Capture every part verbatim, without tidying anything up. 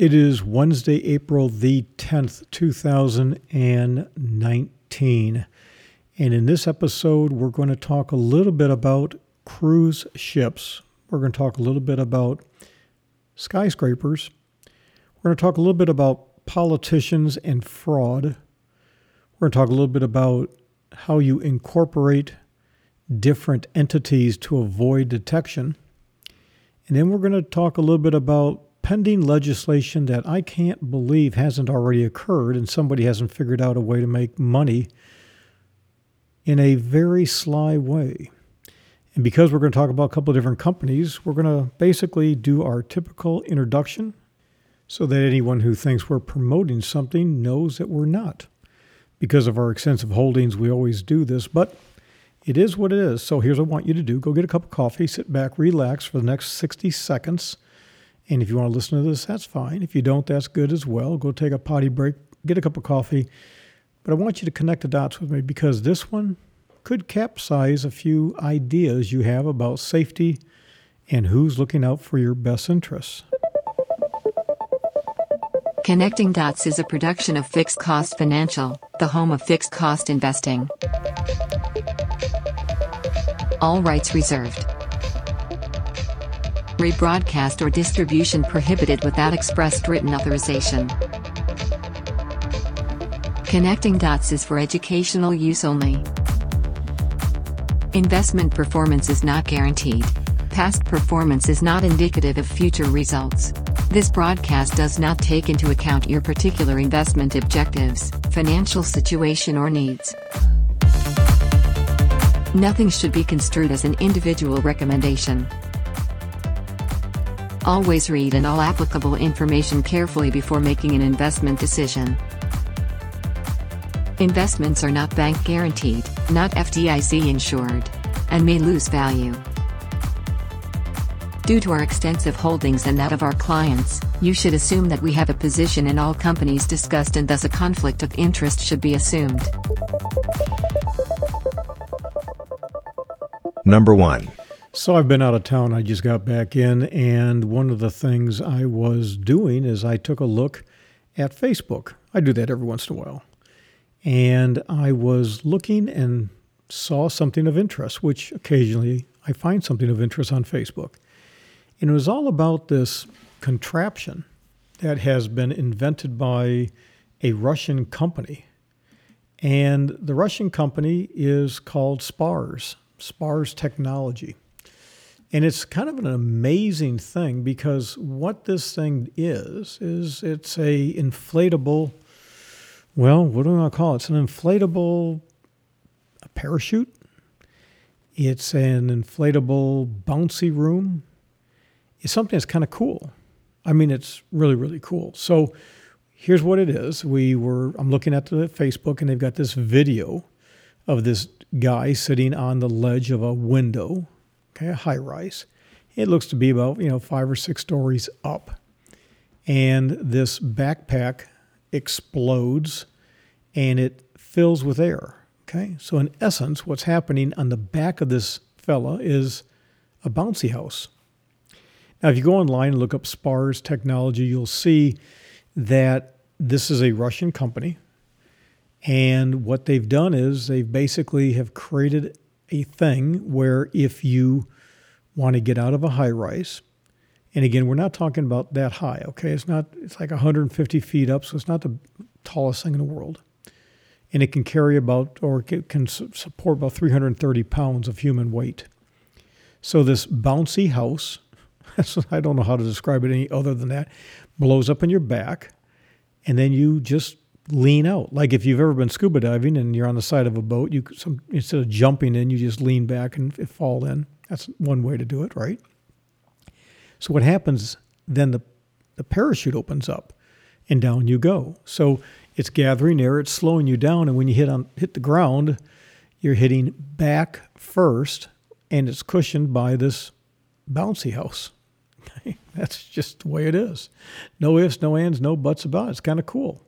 It is Wednesday, April the tenth, two thousand nineteen. And in this episode, we're going to talk a little bit about cruise ships. We're going to talk a little bit about skyscrapers. We're going to talk a little bit about politicians and fraud. We're going to talk a little bit about how you incorporate different entities to avoid detection. And then we're going to talk a little bit about pending legislation that I can't believe hasn't already occurred, and somebody hasn't figured out a way to make money in a very sly way. And because we're going to talk about a couple of different companies, we're going to basically do our typical introduction so that anyone who thinks we're promoting something knows that we're not. Because of our extensive holdings, we always do this, but it is what it is. So here's what I want you to do. Go get a cup of coffee, sit back, relax for the next sixty seconds. And if you want to listen to this, that's fine. If you don't, that's good as well. Go take a potty break, get a cup of coffee. But I want you to connect the dots with me, because this one could capsize a few ideas you have about safety and who's looking out for your best interests. Connecting Dots is a production of Fixed Cost Financial, the home of fixed cost investing. All rights reserved. Rebroadcast or distribution prohibited without express written authorization. Connecting Dots is for educational use only. Investment performance is not guaranteed. Past performance is not indicative of future results. This broadcast does not take into account your particular investment objectives, financial situation, or needs. Nothing should be construed as an individual recommendation. Always read and all applicable information carefully before making an investment decision. Investments are not bank guaranteed, not F D I C insured, and may lose value. Due to our extensive holdings and that of our clients, you should assume that we have a position in all companies discussed, and thus a conflict of interest should be assumed. Number one. So I've been out of town. I just got back in, and one of the things I was doing is I took a look at Facebook. I do that every once in a while. And I was looking and saw something of interest, which occasionally I find something of interest on Facebook. And it was all about this contraption that has been invented by a Russian company. And the Russian company is called Spars, Spars Technology. And it's kind of an amazing thing, because what this thing is, is it's a inflatable, well, what do I want to call it? It's an inflatable parachute. It's an inflatable bouncy room. It's something that's kind of cool. I mean, it's really, really cool. So here's what it is. We were, I'm looking at the Facebook, and they've got this video of this guy sitting on the ledge of a window. Okay, a high-rise. It looks to be about, you know, five or six stories up. And this backpack explodes, and it fills with air. Okay, so in essence, what's happening on the back of this fella is a bouncy house. Now, if you go online and look up Spars Technology, you'll see that this is a Russian company. And what they've done is they've basically have created a thing where if you want to get out of a high rise, and again, we're not talking about that high, okay? It's not, it's like one hundred fifty feet up, so it's not the tallest thing in the world. And it can carry about, or it can support about three hundred thirty pounds of human weight. So this bouncy house, I don't know how to describe it any other than that, blows up in your back, and then you just lean out. Like if you've ever been scuba diving and you're on the side of a boat, you some, instead of jumping in, you just lean back and fall in. That's one way to do it, right? So what happens then, the, the parachute opens up and down you go. So it's gathering air, it's slowing you down, and when you hit on hit the ground, you're hitting back first, and it's cushioned by this bouncy house. That's just the way it is. No ifs, no ands, no buts about it. It's kind of cool.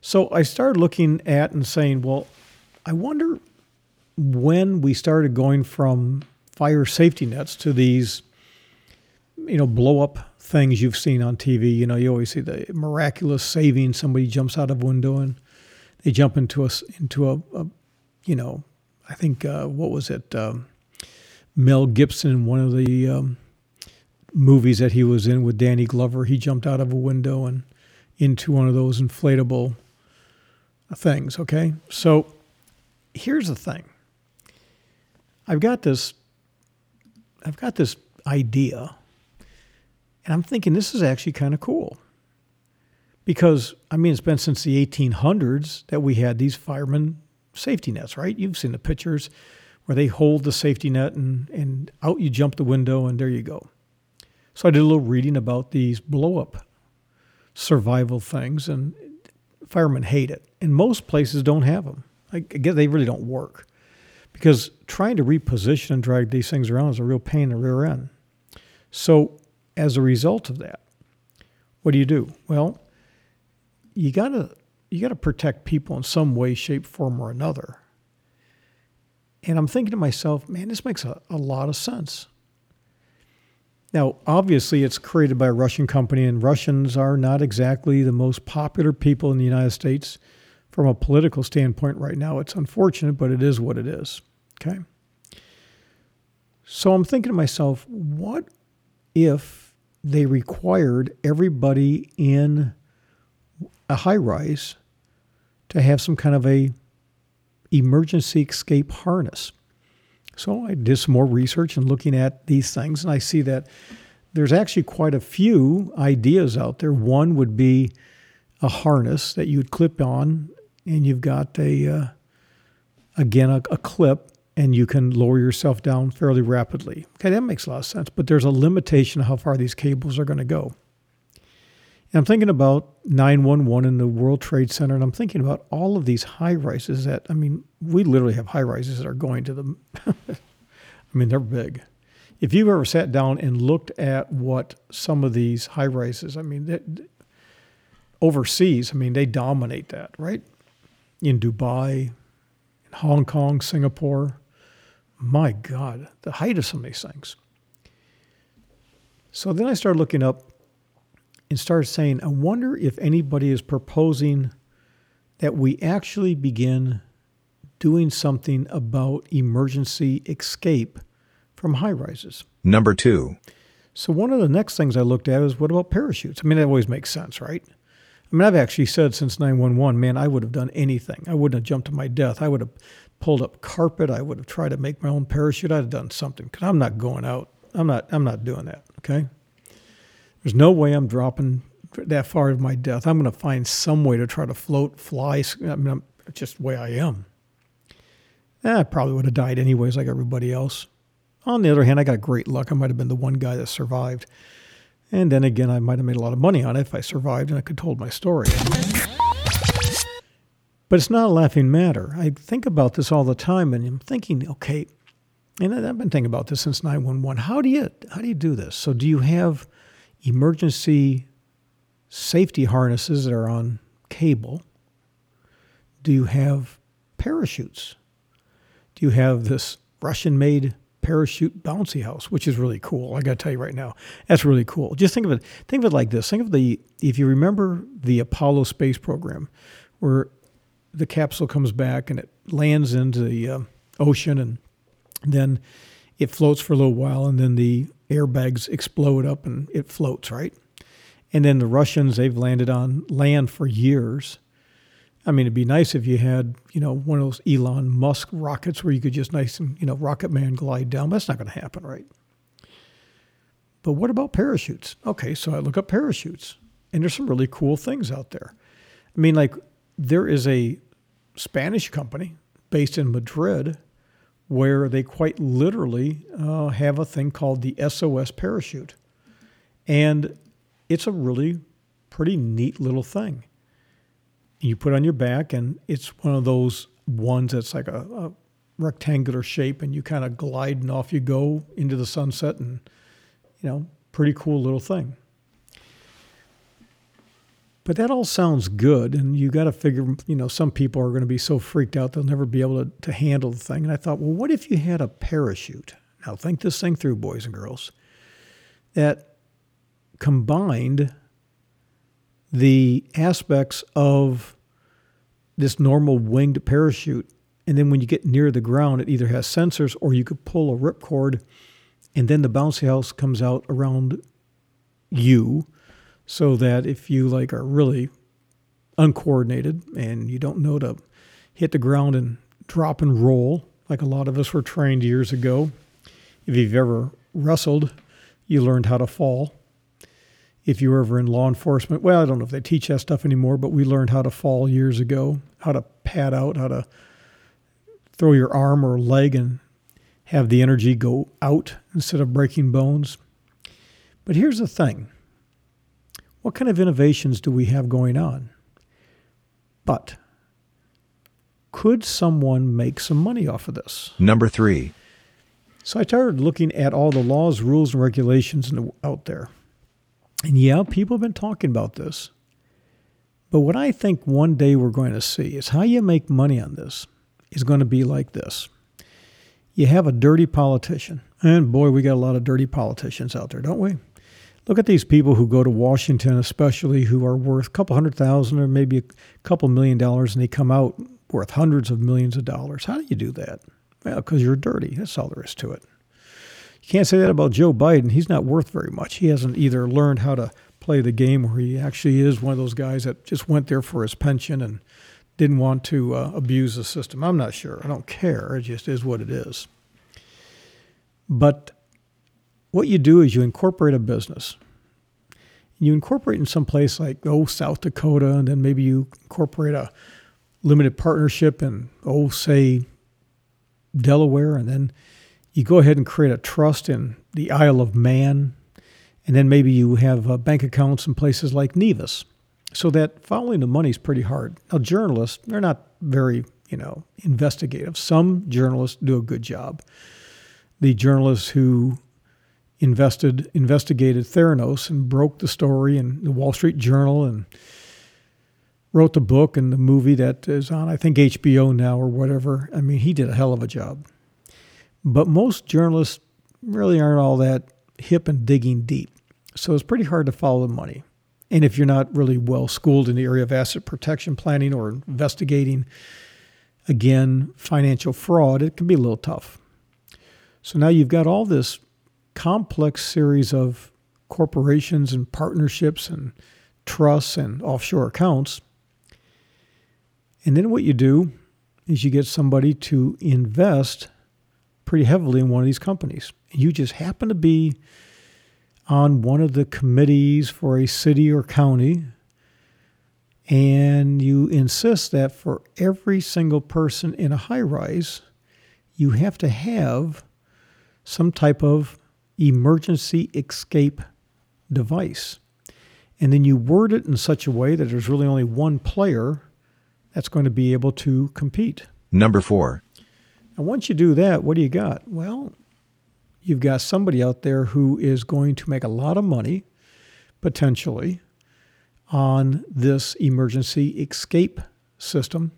So I started looking at and saying, well, I wonder when we started going from fire safety nets to these, you know, blow up things you've seen on T V. You know, you always see the miraculous saving. Somebody jumps out of a window and they jump into a, into a, a you know, I think, uh, what was it? Um, Mel Gibson, one of the um, movies that he was in with Danny Glover, he jumped out of a window and into one of those inflatable things, okay? So here's the thing. I've got this I've got this idea, and I'm thinking this is actually kind of cool. Because, I mean, it's been since the eighteen hundreds that we had these firemen safety nets, right? You've seen the pictures where they hold the safety net and, and out you jump the window and there you go. So I did a little reading about these blow-up survival things, and firemen hate it. And most places don't have them. I guess they really don't work because trying to reposition and drag these things around is a real pain in the rear end. So as a result of that, what do you do? Well, you gotta you gotta protect people in some way, shape, form, or another. And I'm thinking to myself, man, this makes a, a lot of sense. Now, obviously, it's created by a Russian company, and Russians are not exactly the most popular people in the United States from a political standpoint right now. It's unfortunate, but it is what it is, okay? So I'm thinking to myself, what if they required everybody in a high-rise to have some kind of a emergency escape harness? So I did some more research and looking at these things, and I see that there's actually quite a few ideas out there. One would be a harness that you'd clip on, and you've got a, uh, again, a, a clip, and you can lower yourself down fairly rapidly. Okay, that makes a lot of sense, but there's a limitation of how far these cables are going to go. And I'm thinking about nine one one in the World Trade Center, and I'm thinking about all of these high-rises that, I mean, we literally have high-rises that are going to the, I mean, they're big. If you've ever sat down and looked at what some of these high-rises, I mean, they, overseas, I mean, they dominate that, right? In Dubai, in Hong Kong, Singapore, my God, the height of some of these things. So then I started looking up and started saying, I wonder if anybody is proposing that we actually begin doing something about emergency escape from high rises. Number two. So one of the next things I looked at is, what about parachutes? I mean, that always makes sense, right? I mean, I've actually said since nine one one, man, I would have done anything. I wouldn't have jumped to my death. I would have pulled up carpet. I would have tried to make my own parachute. I'd have done something because I'm not going out. I'm not, I'm not doing that, okay? There's no way I'm dropping that far to my death. I'm going to find some way to try to float, fly. I mean, I'm just the way I am. Eh, I probably would have died anyways like everybody else. On the other hand, I got great luck. I might have been the one guy that survived. And then again, I might have made a lot of money on it if I survived and I could have told my story. But it's not a laughing matter. I think about this all the time, and I'm thinking, okay, and I've been thinking about this since nine one one. How do you, how do you do this? So do you have emergency safety harnesses that are on cable? Do you have parachutes? Do you have this Russian-made parachute bouncy house, which is really cool? I got to tell you right now, that's really cool. Just think of it. Think of it like this. Think of the, if you remember the Apollo space program, where the capsule comes back and it lands into the uh, ocean, and then it floats for a little while, and then the airbags explode up and it floats, right? And then the Russians, they've landed on land for years. I mean, it'd be nice if you had, you know, one of those Elon Musk rockets where you could just nice and, you know, rocket man glide down. That's not going to happen, right? But what about parachutes? Okay, so I look up parachutes, and there's some really cool things out there. I mean, like, there is a Spanish company based in Madrid where they quite literally uh, have a thing called the S O S parachute. And it's a really pretty neat little thing. You put it on your back, and it's one of those ones that's like a, a rectangular shape, and you kind of glide, and off you go into the sunset, and, you know, pretty cool little thing. But that all sounds good, and you got to figure, you know, some people are going to be so freaked out they'll never be able to, to handle the thing. And I thought, well, what if you had a parachute? Now, think this thing through, boys and girls, that combined the aspects of this normal winged parachute. And then when you get near the ground, it either has sensors or you could pull a ripcord, and then the bouncy house comes out around you, so that if you like are really uncoordinated and you don't know to hit the ground and drop and roll, like a lot of us were trained years ago. If you've ever wrestled, you learned how to fall. If you were ever in law enforcement, well, I don't know if they teach that stuff anymore, but we learned how to fall years ago, how to pad out, how to throw your arm or leg and have the energy go out instead of breaking bones. But here's the thing. What kind of innovations do we have going on? But could someone make some money off of this? Number three. So I started looking at all the laws, rules, and regulations out there. And yeah, people have been talking about this. But what I think one day we're going to see is how you make money on this is going to be like this. You have a dirty politician. And boy, we got a lot of dirty politicians out there, don't we? Look at these people who go to Washington, especially, who are worth a couple hundred thousand or maybe a couple million dollars, and they come out worth hundreds of millions of dollars. How do you do that? Well, because you're dirty. That's all there is to it. You can't say that about Joe Biden. He's not worth very much. He hasn't either learned how to play the game, or he actually is one of those guys that just went there for his pension and didn't want to uh, abuse the system. I'm not sure. I don't care. It just is what it is. But what you do is you incorporate a business. You incorporate in some place like, oh, South Dakota, and then maybe you incorporate a limited partnership in, oh, say, Delaware, and then you go ahead and create a trust in the Isle of Man, and then maybe you have uh, bank accounts in places like Nevis, so that following the money is pretty hard. Now, journalists, they're not very, you know, investigative. Some journalists do a good job. The journalists who invested investigated Theranos and broke the story in the Wall Street Journal and wrote the book and the movie that is on, I think, H B O now or whatever. I mean, he did a hell of a job. But most journalists really aren't all that hip and digging deep. So it's pretty hard to follow the money. And if you're not really well schooled in the area of asset protection planning or investigating, again, financial fraud, it can be a little tough. So now you've got all this complex series of corporations and partnerships and trusts and offshore accounts. And then what you do is you get somebody to invest pretty heavily in one of these companies. And you just happen to be on one of the committees for a city or county, and you insist that for every single person in a high-rise, you have to have some type of emergency escape device. And then you word it in such a way that there's really only one player that's going to be able to compete. Number four. And once you do that, what do you got? Well, you've got somebody out there who is going to make a lot of money, potentially, on this emergency escape system.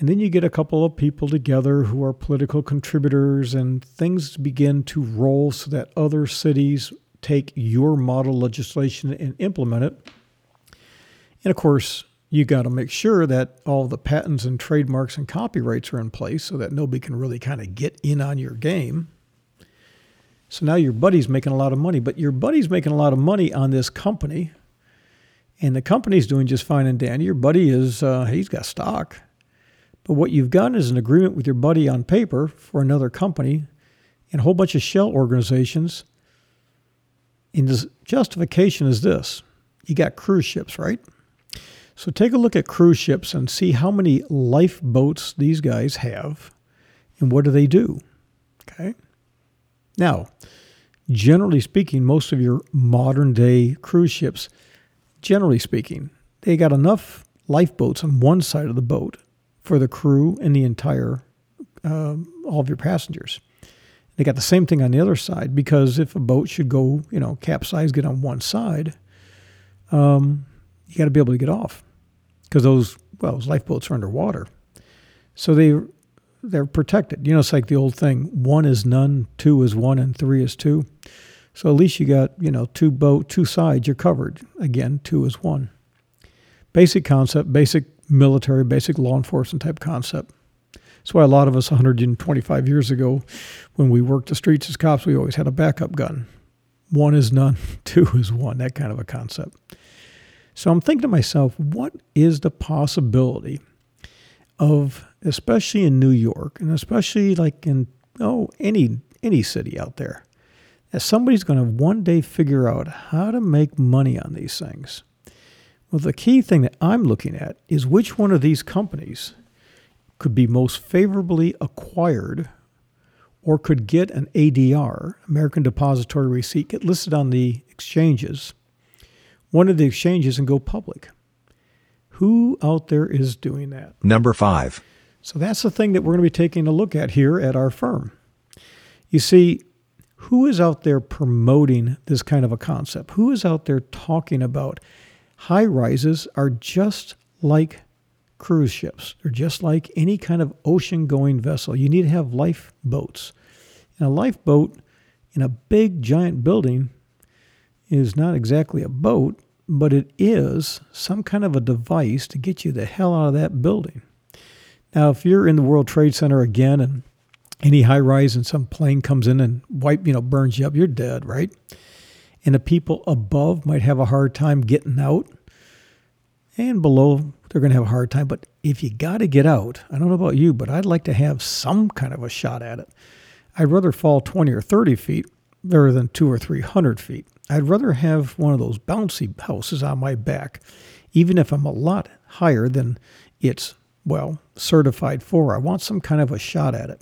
And then you get a couple of people together who are political contributors, and things begin to roll so that other cities take your model legislation and implement it. And of course, you got to make sure that all the patents and trademarks and copyrights are in place so that nobody can really kind of get in on your game. So now your buddy's making a lot of money, but your buddy's making a lot of money on this company, and the company's doing just fine and dandy. Your buddy is, uh, he's got stock. But what you've got is an agreement with your buddy on paper for another company and a whole bunch of shell organizations. And the justification is this. You got cruise ships, right? So take a look at cruise ships and see how many lifeboats these guys have and what do they do, okay? Now, generally speaking, most of your modern-day cruise ships, generally speaking, they got enough lifeboats on one side of the boat for the crew and the entire, um, all of your passengers. They got the same thing on the other side because if a boat should go, you know, capsize, get on one side, um, you got to be able to get off because those, well, those lifeboats are underwater. So they, they're protected. You know, it's like the old thing, one is none, two is one, and three is two. So at least you got, you know, two boat, two sides, you're covered. Again, two is one. Basic concept, basic military, basic law enforcement type concept. That's why a lot of us one hundred twenty-five years ago, when we worked the streets as cops, we always had a backup gun. One is none, two is one, that kind of a concept. So I'm thinking to myself, what is the possibility of, especially in New York, and especially like in, oh, any any city out there, that somebody's going to one day figure out how to make money on these things? Well, the key thing that I'm looking at is which one of these companies could be most favorably acquired or could get an A D R, American Depository Receipt, get listed on the exchanges, one of the exchanges, and go public. Who out there is doing that? Number five. So that's the thing that we're going to be taking a look at here at our firm. You see, who is out there promoting this kind of a concept? Who is out there talking about high rises are just like cruise ships. They're just like any kind of ocean-going vessel. You need to have lifeboats. And a lifeboat in a big, giant building is not exactly a boat, but it is some kind of a device to get you the hell out of that building. Now, if you're in the World Trade Center again and any high rise and some plane comes in and wipe, you know, burns you up, you're dead, right? And the people above might have a hard time getting out, and below they're going to have a hard time. But if you got to get out, I don't know about you, but I'd like to have some kind of a shot at it. I'd rather fall twenty or thirty feet rather than two or three hundred feet. I'd rather have one of those bouncy houses on my back, even if I'm a lot higher than it's, well, certified for. I want some kind of a shot at it.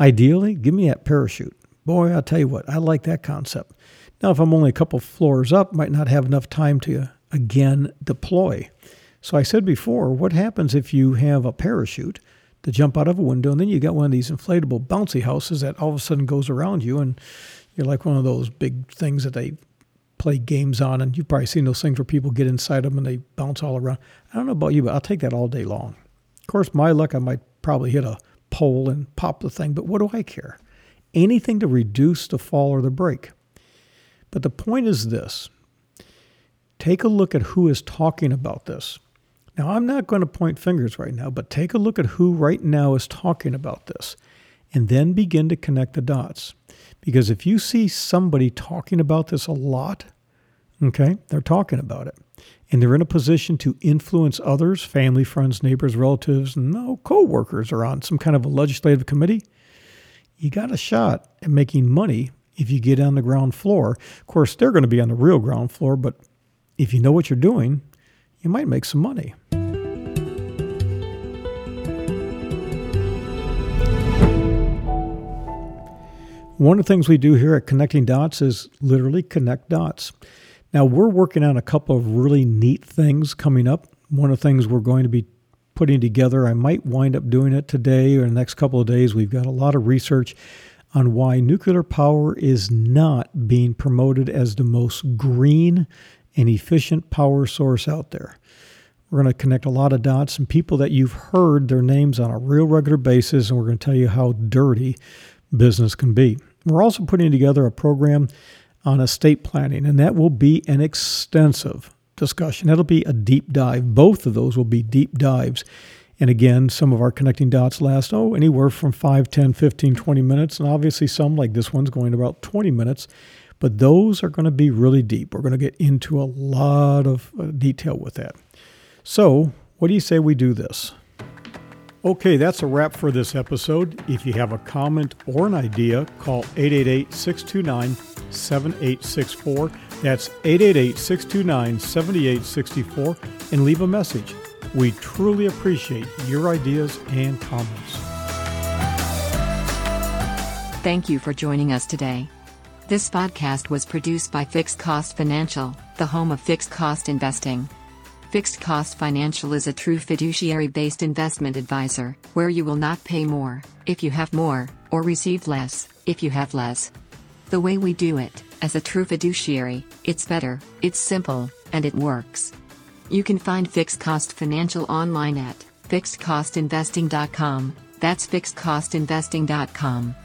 Ideally, give me that parachute. Boy, I'll tell you what, I like that concept. Now, if I'm only a couple floors up, might not have enough time to, again, deploy. So I said before, what happens if you have a parachute to jump out of a window, and then you got one of these inflatable bouncy houses that all of a sudden goes around you, and you're like one of those big things that they play games on, and you've probably seen those things where people get inside them and they bounce all around. I don't know about you, but I'll take that all day long. Of course, my luck, I might probably hit a pole and pop the thing, but what do I care? Anything to reduce the fall or the break. But the point is this. Take a look at who is talking about this. Now, I'm not going to point fingers right now, but take a look at who right now is talking about this, and then begin to connect the dots. Because if you see somebody talking about this a lot, okay, they're talking about it, and they're in a position to influence others, family, friends, neighbors, relatives, and no, co-workers are on some kind of a legislative committee, you got a shot at making money if you get on the ground floor. Of course, they're going to be on the real ground floor, but if you know what you're doing, you might make some money. One of the things we do here at Connecting Dots is literally connect dots. Now, we're working on a couple of really neat things coming up. One of the things we're going to be putting together, I might wind up doing it today or the next couple of days. We've got a lot of research on why nuclear power is not being promoted as the most green and efficient power source out there. We're going to connect a lot of dots and people that you've heard their names on a real regular basis, and we're going to tell you how dirty business can be. We're also putting together a program on estate planning, and that will be an extensive discussion. That'll be a deep dive. Both of those will be deep dives. And again, some of our connecting dots last, oh, anywhere from five, ten, fifteen, twenty minutes, and obviously some, like this one's going about twenty minutes. But those are going to be really deep. We're going to get into a lot of detail with that. So, what do you say we do this? Okay, that's a wrap for this episode. If you have a comment or an idea, call eight eight eight, six two nine, seven eight six four. That's eight eight eight, six two nine, seven eight six four, and leave a message. We truly appreciate your ideas and comments. Thank you for joining us today. This podcast was produced by Fixed Cost Financial, the home of fixed cost investing. Fixed Cost Financial is a true fiduciary-based investment advisor, where you will not pay more if you have more, or receive less if you have less. The way we do it, as a true fiduciary, it's better, it's simple, and it works. You can find Fixed Cost Financial online at fixed cost investing dot com, that's fixed cost investing dot com.